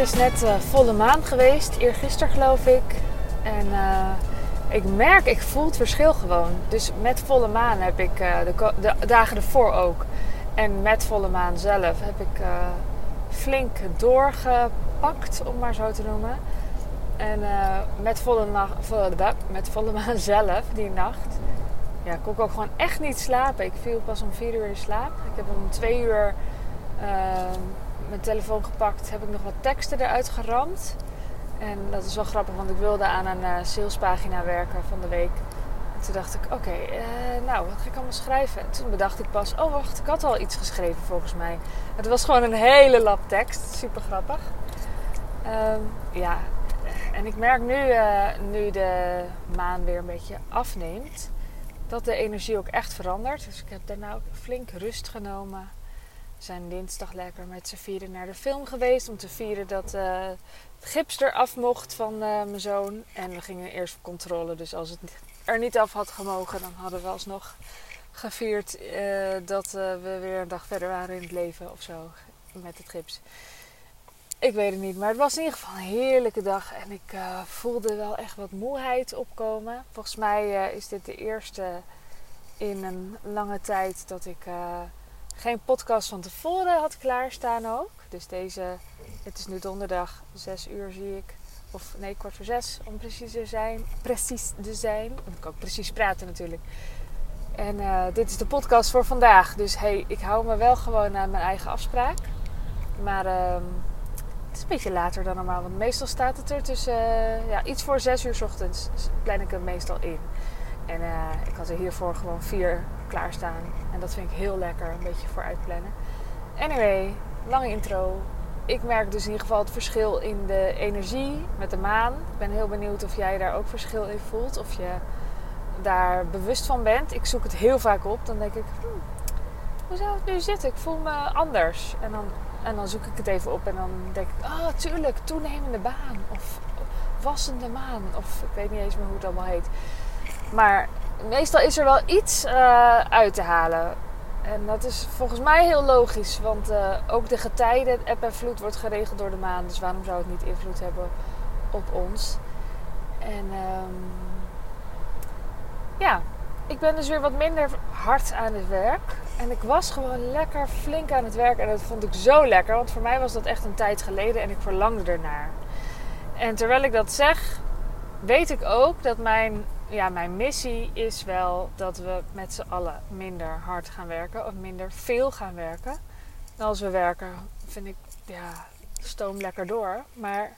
is net volle maan geweest, eergisteren geloof ik. En ik voel het verschil gewoon. Dus met volle maan heb ik de dagen ervoor ook. En met volle maan zelf heb ik flink doorgepakt, om maar zo te noemen. En met volle maan zelf, die nacht, ja, kon ik ook gewoon echt niet slapen. Ik viel pas om 4 uur in slaap. Ik heb om 2 uur mijn telefoon gepakt, heb ik nog wat teksten eruit geramd. En dat is wel grappig, want ik wilde aan een salespagina werken van de week. En toen dacht ik, oké, wat ga ik allemaal schrijven? En toen bedacht ik pas, oh wacht, ik had al iets geschreven volgens mij. Het was gewoon een hele lap tekst, super grappig. Ja, en ik merk nu de maan weer een beetje afneemt, dat de energie ook echt verandert. Dus ik heb daarna ook flink rust genomen. We zijn dinsdag lekker met z'n vieren naar de film geweest om te vieren dat het gips eraf mocht van mijn zoon. En we gingen eerst op controle, dus als het er niet af had gemogen, dan hadden we alsnog gevierd dat we weer een dag verder waren in het leven of zo met het gips. Ik weet het niet, maar het was in ieder geval een heerlijke dag en ik voelde wel echt wat moeheid opkomen. Volgens mij is dit de eerste in een lange tijd dat ik geen podcast van tevoren had klaarstaan ook. Dus het is nu donderdag, 6 uur zie ik. Of nee, 5:45 om precies te zijn. Moet ik ook precies praten natuurlijk. En dit is de podcast voor vandaag. Dus hey, ik hou me wel gewoon aan mijn eigen afspraak. Maar het is een beetje later dan normaal. Want meestal staat het er tussen iets voor 6 uur 's ochtends. Dus plan ik hem meestal in. En ik had er hiervoor gewoon 4 klaarstaan. En dat vind ik heel lekker, een beetje voor uitplannen. Anyway, lange intro. Ik merk dus in ieder geval het verschil in de energie met de maan. Ik ben heel benieuwd of jij daar ook verschil in voelt. Of je daar bewust van bent. Ik zoek het heel vaak op. Dan denk ik, hoe zou het nu zitten? Ik voel me anders. En dan zoek ik het even op. En dan denk ik, oh tuurlijk, toenemende baan. Of wassende maan. Of ik weet niet eens meer hoe het allemaal heet. Maar meestal is er wel iets uit te halen. En dat is volgens mij heel logisch. Want ook de getijden, eb en vloed, wordt geregeld door de maan. Dus waarom zou het niet invloed hebben op ons? En ik ben dus weer wat minder hard aan het werk. En ik was gewoon lekker flink aan het werk. En dat vond ik zo lekker. Want voor mij was dat echt een tijd geleden. En ik verlangde ernaar. En terwijl ik dat zeg, weet ik ook dat mijn missie is wel dat we met z'n allen minder hard gaan werken. Of minder veel gaan werken. En als we werken, vind ik, stoom lekker door. Maar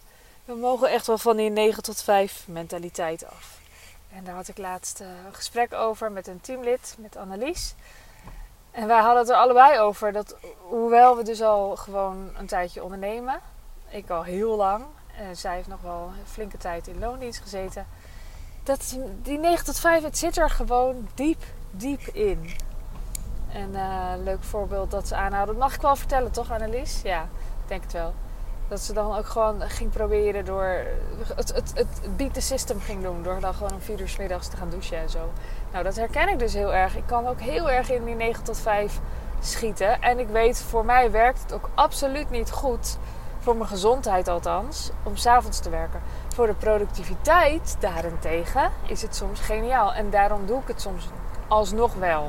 we mogen echt wel van die 9-tot-5 mentaliteit af. En daar had ik laatst een gesprek over met een teamlid, met Annelies. En wij hadden het er allebei over. Dat hoewel we dus al gewoon een tijdje ondernemen. Ik al heel lang. En zij heeft nog wel een flinke tijd in loondienst gezeten. Dat, die 9-tot-5, het zit er gewoon diep, diep in. En leuk voorbeeld dat ze aanhouden. Mag ik wel vertellen, toch Annelies? Ja, ik denk het wel. Dat ze dan ook gewoon ging proberen door het beat the system ging doen. Door dan gewoon om 4 uur 's middags te gaan douchen en zo. Nou, dat herken ik dus heel erg. Ik kan ook heel erg in die 9-tot-5 schieten. En ik weet, voor mij werkt het ook absoluut niet goed. Voor mijn gezondheid althans, om 's avonds te werken. Voor de productiviteit daarentegen is het soms geniaal. En daarom doe ik het soms alsnog wel.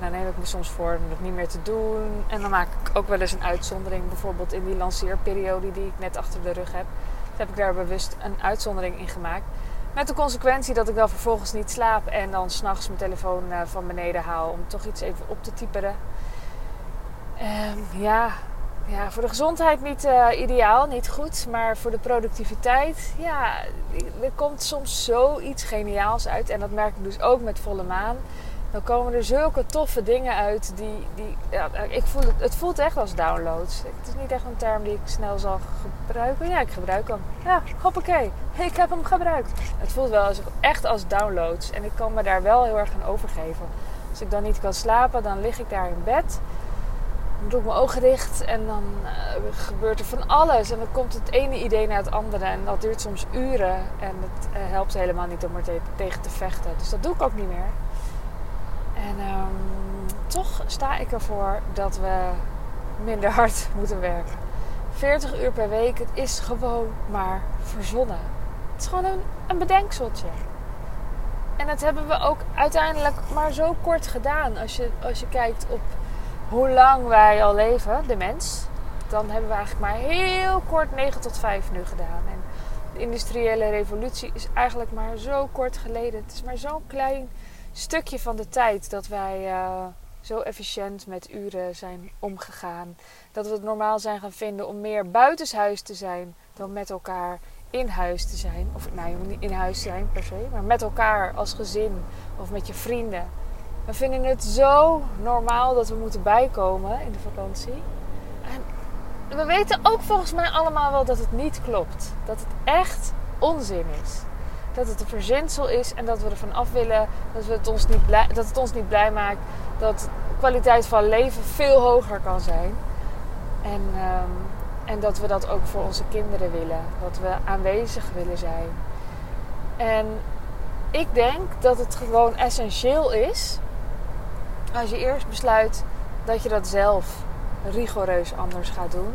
Dan neem ik me soms voor om het niet meer te doen. En dan maak ik ook wel eens een uitzondering. Bijvoorbeeld in die lanceerperiode die ik net achter de rug heb. Dus heb ik daar bewust een uitzondering in gemaakt. Met de consequentie dat ik dan vervolgens niet slaap. En dan 's nachts mijn telefoon van beneden haal om toch iets even op te typeren. Ja, voor de gezondheid niet ideaal, niet goed. Maar voor de productiviteit, ja, er komt soms zoiets geniaals uit. En dat merk ik dus ook met volle maan. Dan komen er zulke toffe dingen uit. Het voelt echt als downloads. Het is niet echt een term die ik snel zal gebruiken. Ja, ik gebruik hem. Ja, hoppakee. Ik heb hem gebruikt. Het voelt wel echt als downloads. En ik kan me daar wel heel erg aan overgeven. Als ik dan niet kan slapen, dan lig ik daar in bed. Dan doe ik mijn ogen dicht en dan gebeurt er van alles. En dan komt het ene idee naar het andere. En dat duurt soms uren. En dat helpt helemaal niet om er tegen te vechten. Dus dat doe ik ook niet meer. En toch sta ik ervoor dat we minder hard moeten werken. 40 uur per week, het is gewoon maar verzonnen. Het is gewoon een bedenkseltje. En dat hebben we ook uiteindelijk maar zo kort gedaan. Als je kijkt op hoe lang wij al leven, de mens, dan hebben we eigenlijk maar heel kort 9 tot 5 nu gedaan. En de industriële revolutie is eigenlijk maar zo kort geleden. Het is maar zo'n klein stukje van de tijd dat wij zo efficiënt met uren zijn omgegaan. Dat we het normaal zijn gaan vinden om meer buitenshuis te zijn dan met elkaar in huis te zijn. Of nou, je moet niet in huis zijn per se, maar met elkaar als gezin of met je vrienden. We vinden het zo normaal dat we moeten bijkomen in de vakantie. En we weten ook volgens mij allemaal wel dat het niet klopt. Dat het echt onzin is. Dat het een verzinsel is en dat we ervan af willen. Dat het ons niet blij maakt. Dat kwaliteit van leven veel hoger kan zijn. En dat we dat ook voor onze kinderen willen. Dat we aanwezig willen zijn. En ik denk dat het gewoon essentieel is. Als je eerst besluit dat je dat zelf rigoureus anders gaat doen.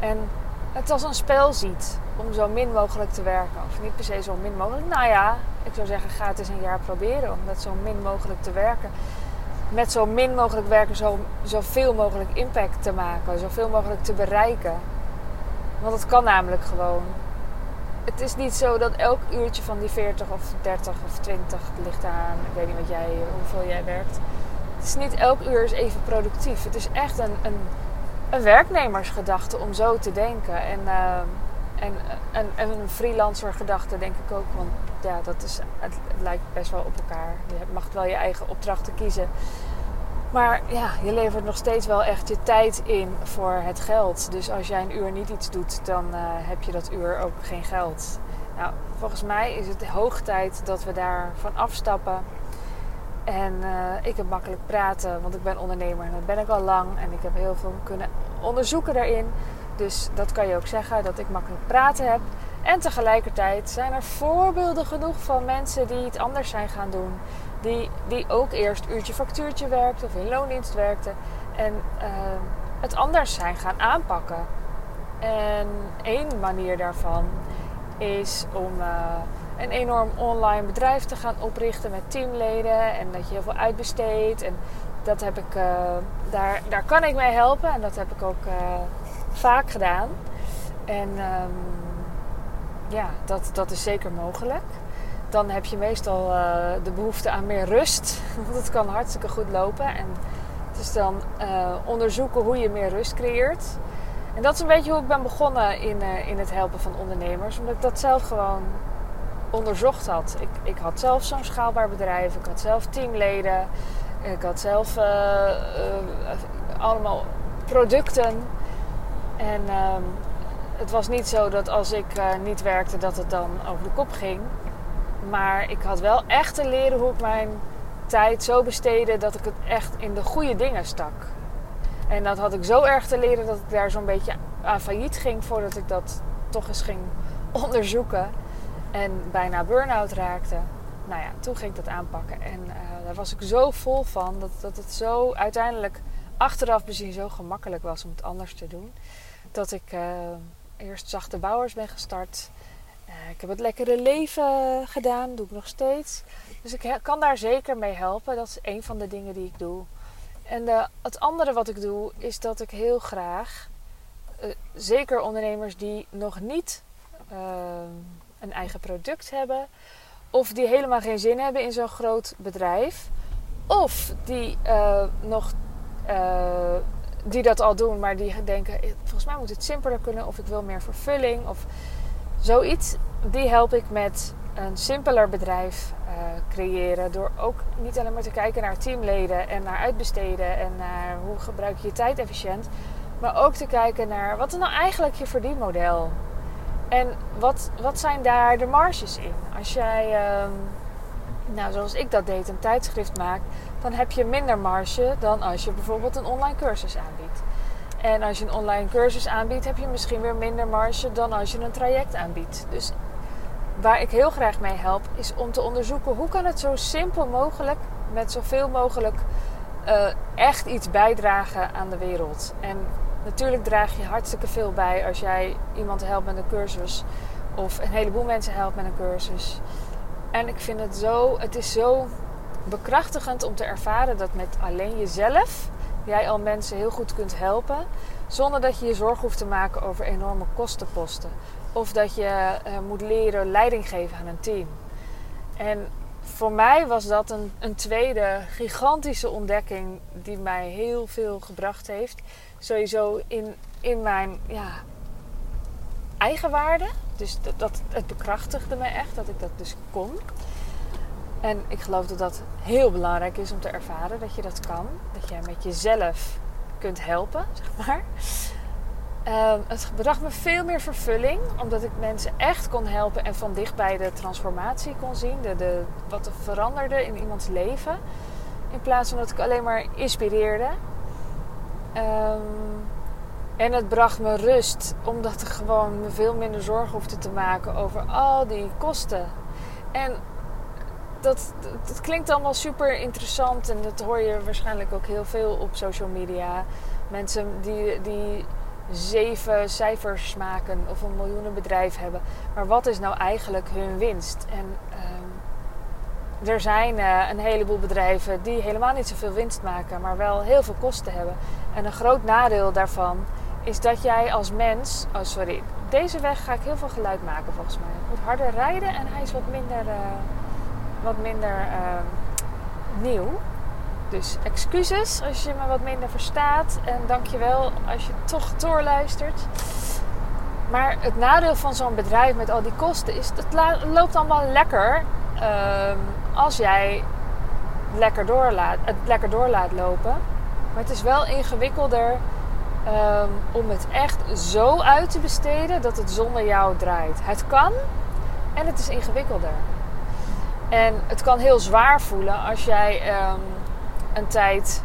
En het als een spel ziet om zo min mogelijk te werken. Of niet per se zo min mogelijk. Nou ja, ik zou zeggen, ga het eens een jaar proberen om dat zo min mogelijk te werken. Met zo min mogelijk werken zoveel mogelijk impact te maken. Zoveel mogelijk te bereiken. Want het kan namelijk gewoon. Het is niet zo dat elk uurtje van die 40 of 30 of 20 ligt aan. Ik weet niet hoeveel jij werkt. Het is niet elk uur is even productief. Het is echt een werknemersgedachte om zo te denken. En een freelancergedachte denk ik ook. Want ja, het lijkt best wel op elkaar. Je mag wel je eigen opdrachten kiezen. Maar ja, je levert nog steeds wel echt je tijd in voor het geld. Dus als jij een uur niet iets doet, dan heb je dat uur ook geen geld. Nou, volgens mij is het hoog tijd dat we daarvan afstappen. En ik heb makkelijk praten, want ik ben ondernemer en dat ben ik al lang. En ik heb heel veel kunnen onderzoeken daarin. Dus dat kan je ook zeggen, dat ik makkelijk praten heb. En tegelijkertijd zijn er voorbeelden genoeg van mensen die het anders zijn gaan doen. Die ook eerst uurtje factuurtje werkten of in loondienst werkten. En het anders zijn gaan aanpakken. En één manier daarvan is om een enorm online bedrijf te gaan oprichten met teamleden. En dat je heel veel uitbesteedt. En dat heb ik, daar kan ik mee helpen. En dat heb ik ook vaak gedaan. En ja, dat is zeker mogelijk. Dan heb je meestal de behoefte aan meer rust. Want het kan hartstikke goed lopen. En dus dan onderzoeken hoe je meer rust creëert. En dat is een beetje hoe ik ben begonnen in het helpen van ondernemers. Omdat ik dat zelf gewoon onderzocht had. Ik had zelf zo'n schaalbaar bedrijf. Ik had zelf teamleden. Ik had zelf allemaal producten. En het was niet zo dat als ik niet werkte dat het dan over de kop ging. Maar ik had wel echt te leren hoe ik mijn tijd zo besteedde dat ik het echt in de goede dingen stak. En dat had ik zo erg te leren dat ik daar zo'n beetje aan failliet ging voordat ik dat toch eens ging onderzoeken. En bijna burn-out raakte. Nou ja, toen ging ik dat aanpakken. En daar was ik zo vol van dat het zo uiteindelijk achteraf bezien zo gemakkelijk was om het anders te doen. Dat ik eerst zachte bouwers ben gestart. Ik heb het lekkere leven gedaan, doe ik nog steeds. Dus ik kan daar zeker mee helpen. Dat is een van de dingen die ik doe. En het andere wat ik doe, is dat ik heel graag, zeker ondernemers die nog niet een eigen product hebben, of die helemaal geen zin hebben in zo'n groot bedrijf, of die die dat al doen, maar die denken, volgens mij moet het simpeler kunnen, of ik wil meer vervulling, of zoiets, die help ik met een simpeler bedrijf creëren. Door ook niet alleen maar te kijken naar teamleden en naar uitbesteden en naar hoe gebruik je je tijd efficiënt. Maar ook te kijken naar wat is nou eigenlijk je verdienmodel? En wat zijn daar de marges in? Als jij, nou zoals ik dat deed, een tijdschrift maakt, dan heb je minder marge dan als je bijvoorbeeld een online cursus aanbiedt. En als je een online cursus aanbiedt, heb je misschien weer minder marge dan als je een traject aanbiedt. Dus waar ik heel graag mee help, is om te onderzoeken hoe kan het zo simpel mogelijk, met zoveel mogelijk echt iets bijdragen aan de wereld. En Natuurlijk draag je hartstikke veel bij als jij iemand helpt met een cursus. Of een heleboel mensen helpt met een cursus. En ik vind het zo... Het is zo bekrachtigend om te ervaren dat met alleen jezelf... jij al mensen heel goed kunt helpen. Zonder dat je je zorgen hoeft te maken over enorme kostenposten. Of dat je moet leren leiding geven aan een team. En voor mij was dat een tweede gigantische ontdekking die mij heel veel gebracht heeft. Sowieso in mijn eigenwaarde. Dus dat, het bekrachtigde me echt dat ik dat dus kon. En ik geloof dat dat heel belangrijk is om te ervaren dat je dat kan. Dat jij met jezelf kunt helpen, zeg maar. Het bracht me veel meer vervulling, omdat ik mensen echt kon helpen en van dichtbij de transformatie kon zien. Wat er veranderde in iemands leven. In plaats van dat ik alleen maar inspireerde. En het bracht me rust, omdat ik gewoon me veel minder zorgen hoefde te maken over al die kosten. En dat klinkt allemaal super interessant en dat hoor je waarschijnlijk ook heel veel op social media. Mensen die 7 cijfers maken of een miljoenenbedrijf hebben. Maar wat is nou eigenlijk hun winst? En er zijn een heleboel bedrijven die helemaal niet zoveel winst maken, maar wel heel veel kosten hebben. En een groot nadeel daarvan is dat jij als mens... Oh, sorry. Deze weg ga ik heel veel geluid maken volgens mij. Ik moet harder rijden en hij is wat minder nieuw. Dus excuses als je me wat minder verstaat. En dankjewel als je toch doorluistert. Maar het nadeel van zo'n bedrijf met al die kosten is... Het loopt allemaal lekker als jij het lekker doorlaat lopen. Maar het is wel ingewikkelder om het echt zo uit te besteden dat het zonder jou draait. Het kan en het is ingewikkelder. En het kan heel zwaar voelen als jij... een tijd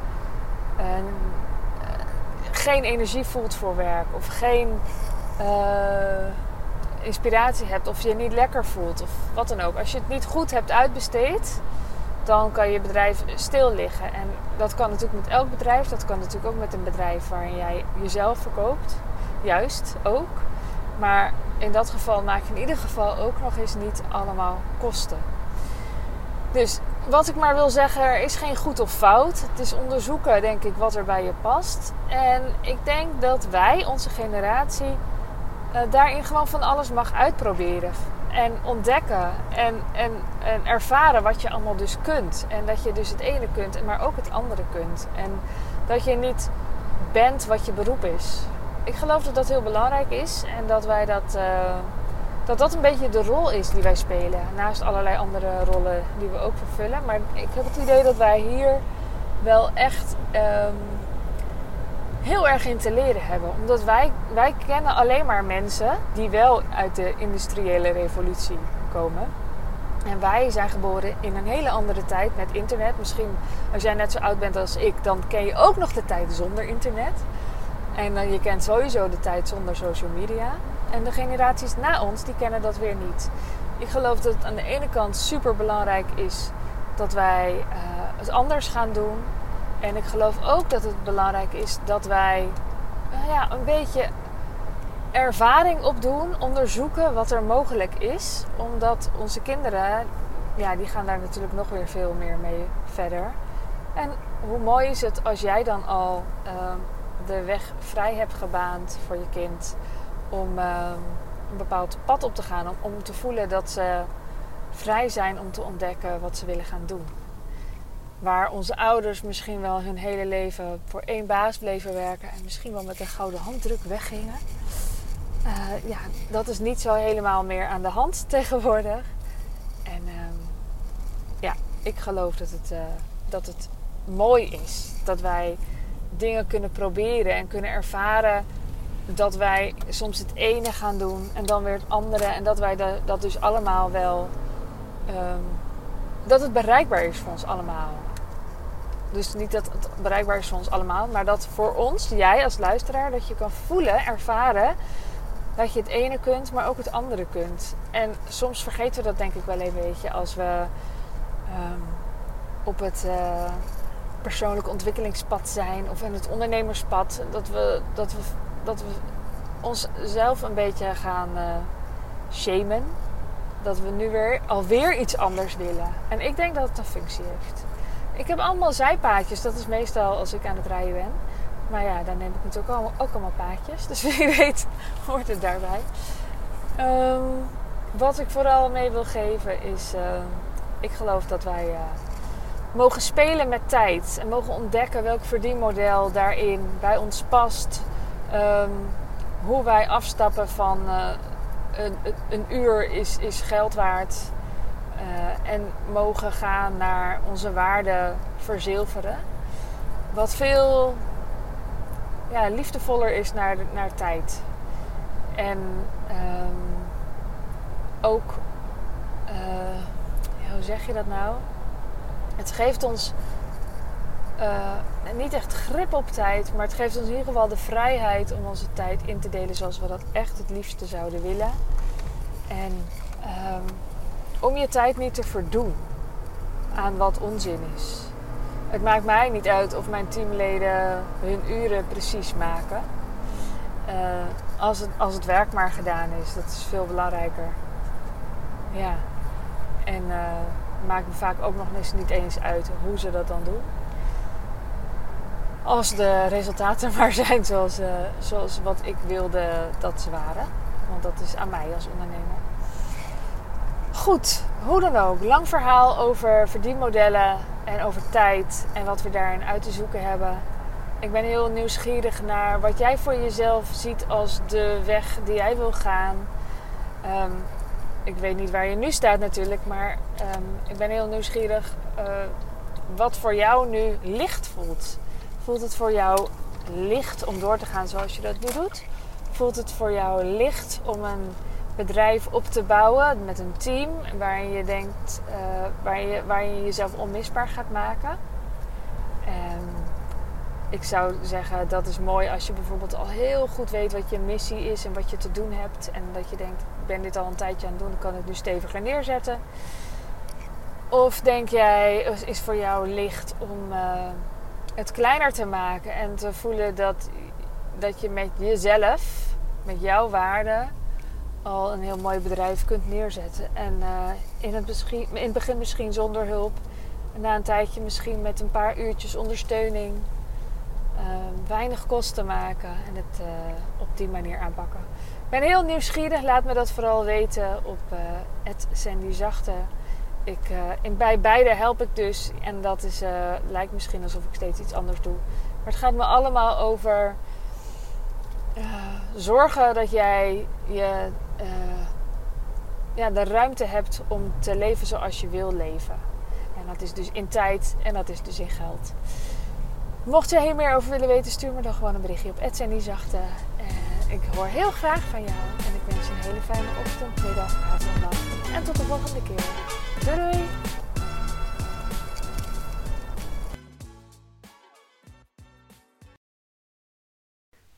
geen energie voelt voor werk of geen inspiratie hebt of je niet lekker voelt of wat dan ook. Als je het niet goed hebt uitbesteed, dan kan je bedrijf stil liggen. En dat kan natuurlijk met elk bedrijf, dat kan natuurlijk ook met een bedrijf waarin jij jezelf verkoopt. Juist, ook. Maar in dat geval maak je in ieder geval ook nog eens niet allemaal kosten. Dus... Wat ik maar wil zeggen, er is geen goed of fout. Het is onderzoeken, denk ik, wat er bij je past. En ik denk dat wij, onze generatie, daarin gewoon van alles mag uitproberen. En ontdekken en ervaren wat je allemaal dus kunt. En dat je dus het ene kunt, maar ook het andere kunt. En dat je niet bent wat je beroep is. Ik geloof dat dat heel belangrijk is. En dat wij dat een beetje de rol is die wij spelen. Naast allerlei andere rollen die we ook vervullen. Maar ik heb het idee dat wij hier wel echt heel erg in te leren hebben. Omdat wij kennen alleen maar mensen die wel uit de industriële revolutie komen. En wij zijn geboren in een hele andere tijd met internet. Misschien als jij net zo oud bent als ik, dan ken je ook nog de tijd zonder internet. En je kent sowieso de tijd zonder social media. En de generaties na ons, die kennen dat weer niet. Ik geloof dat het aan de ene kant super belangrijk is dat wij het anders gaan doen. En ik geloof ook dat het belangrijk is dat wij een beetje ervaring opdoen. Onderzoeken wat er mogelijk is. Omdat onze kinderen, die gaan daar natuurlijk nog weer veel meer mee verder. En hoe mooi is het als jij dan al de weg vrij hebt gebaand voor je kind... om een bepaald pad op te gaan. Om te voelen dat ze vrij zijn om te ontdekken wat ze willen gaan doen. Waar onze ouders misschien wel hun hele leven voor één baas bleven werken. En misschien wel met een gouden handdruk weggingen. Dat is niet zo helemaal meer aan de hand tegenwoordig. En ik geloof dat het mooi is. Dat wij dingen kunnen proberen en kunnen ervaren... Dat wij soms het ene gaan doen en dan weer het andere. En dat wij dat dus allemaal wel... dat het bereikbaar is voor ons allemaal. Dus niet dat het bereikbaar is voor ons allemaal. Maar dat voor ons, jij als luisteraar, dat je kan voelen, ervaren... dat je het ene kunt, maar ook het andere kunt. En soms vergeten we dat denk ik wel een beetje als we op het... persoonlijk ontwikkelingspad zijn of in het ondernemerspad, dat we onszelf een beetje gaan shamen. Dat we nu weer alweer iets anders willen. En ik denk dat het een functie heeft. Ik heb allemaal zijpaadjes. Dat is meestal als ik aan het rijden ben. Maar ja, dan neem ik natuurlijk ook allemaal paadjes. Dus wie weet hoort het daarbij. Wat ik vooral mee wil geven is... ik geloof dat wij mogen spelen met tijd. En mogen ontdekken welk verdienmodel daarin bij ons past. Hoe wij afstappen van... Een uur is geld waard en mogen gaan naar onze waarde verzilveren. Wat veel liefdevoller is naar tijd. En ook, hoe zeg je dat nou? Het geeft ons niet echt grip op tijd, maar het geeft ons in ieder geval de vrijheid om onze tijd in te delen zoals we dat echt het liefste zouden willen. En om je tijd niet te verdoen aan wat onzin is. Het maakt mij niet uit of mijn teamleden hun uren precies maken. Als het werk maar gedaan is, dat is veel belangrijker. Ja. En het maakt me vaak ook nog niet eens uit hoe ze dat dan doen. Als de resultaten maar zijn zoals wat ik wilde dat ze waren. Want dat is aan mij als ondernemer. Goed, hoe dan ook. Lang verhaal over verdienmodellen en over tijd. En wat we daarin uit te zoeken hebben. Ik ben heel nieuwsgierig naar wat jij voor jezelf ziet als de weg die jij wil gaan. Ik weet niet waar je nu staat natuurlijk. Maar ik ben heel nieuwsgierig wat voor jou nu licht voelt. Voelt het voor jou licht om door te gaan zoals je dat nu doet? Voelt het voor jou licht om een bedrijf op te bouwen met een team waarin je denkt, waarin je jezelf onmisbaar gaat maken? En ik zou zeggen, dat is mooi als je bijvoorbeeld al heel goed weet wat je missie is en wat je te doen hebt. En dat je denkt, ik ben dit al een tijdje aan het doen, ik kan het nu steviger neerzetten. Of denk jij, is voor jou licht om... het kleiner te maken en te voelen dat je met jezelf, met jouw waarden, al een heel mooi bedrijf kunt neerzetten. En in het begin misschien zonder hulp. Na een tijdje misschien met een paar uurtjes ondersteuning. Weinig kosten maken en het op die manier aanpakken. Ik ben heel nieuwsgierig. Laat me dat vooral weten op @sandyzachte. Bij beide help ik dus. En dat is, lijkt misschien alsof ik steeds iets anders doe. Maar het gaat me allemaal over zorgen dat jij de ruimte hebt om te leven zoals je wil leven. En dat is dus in tijd en dat is dus in geld. Mocht je hier meer over willen weten, stuur me dan gewoon een berichtje op @sandyzachte. Ik hoor heel graag van jou. En ik wens je een hele fijne ochtend, middag, avond en nacht. En tot de volgende keer. Doei doei!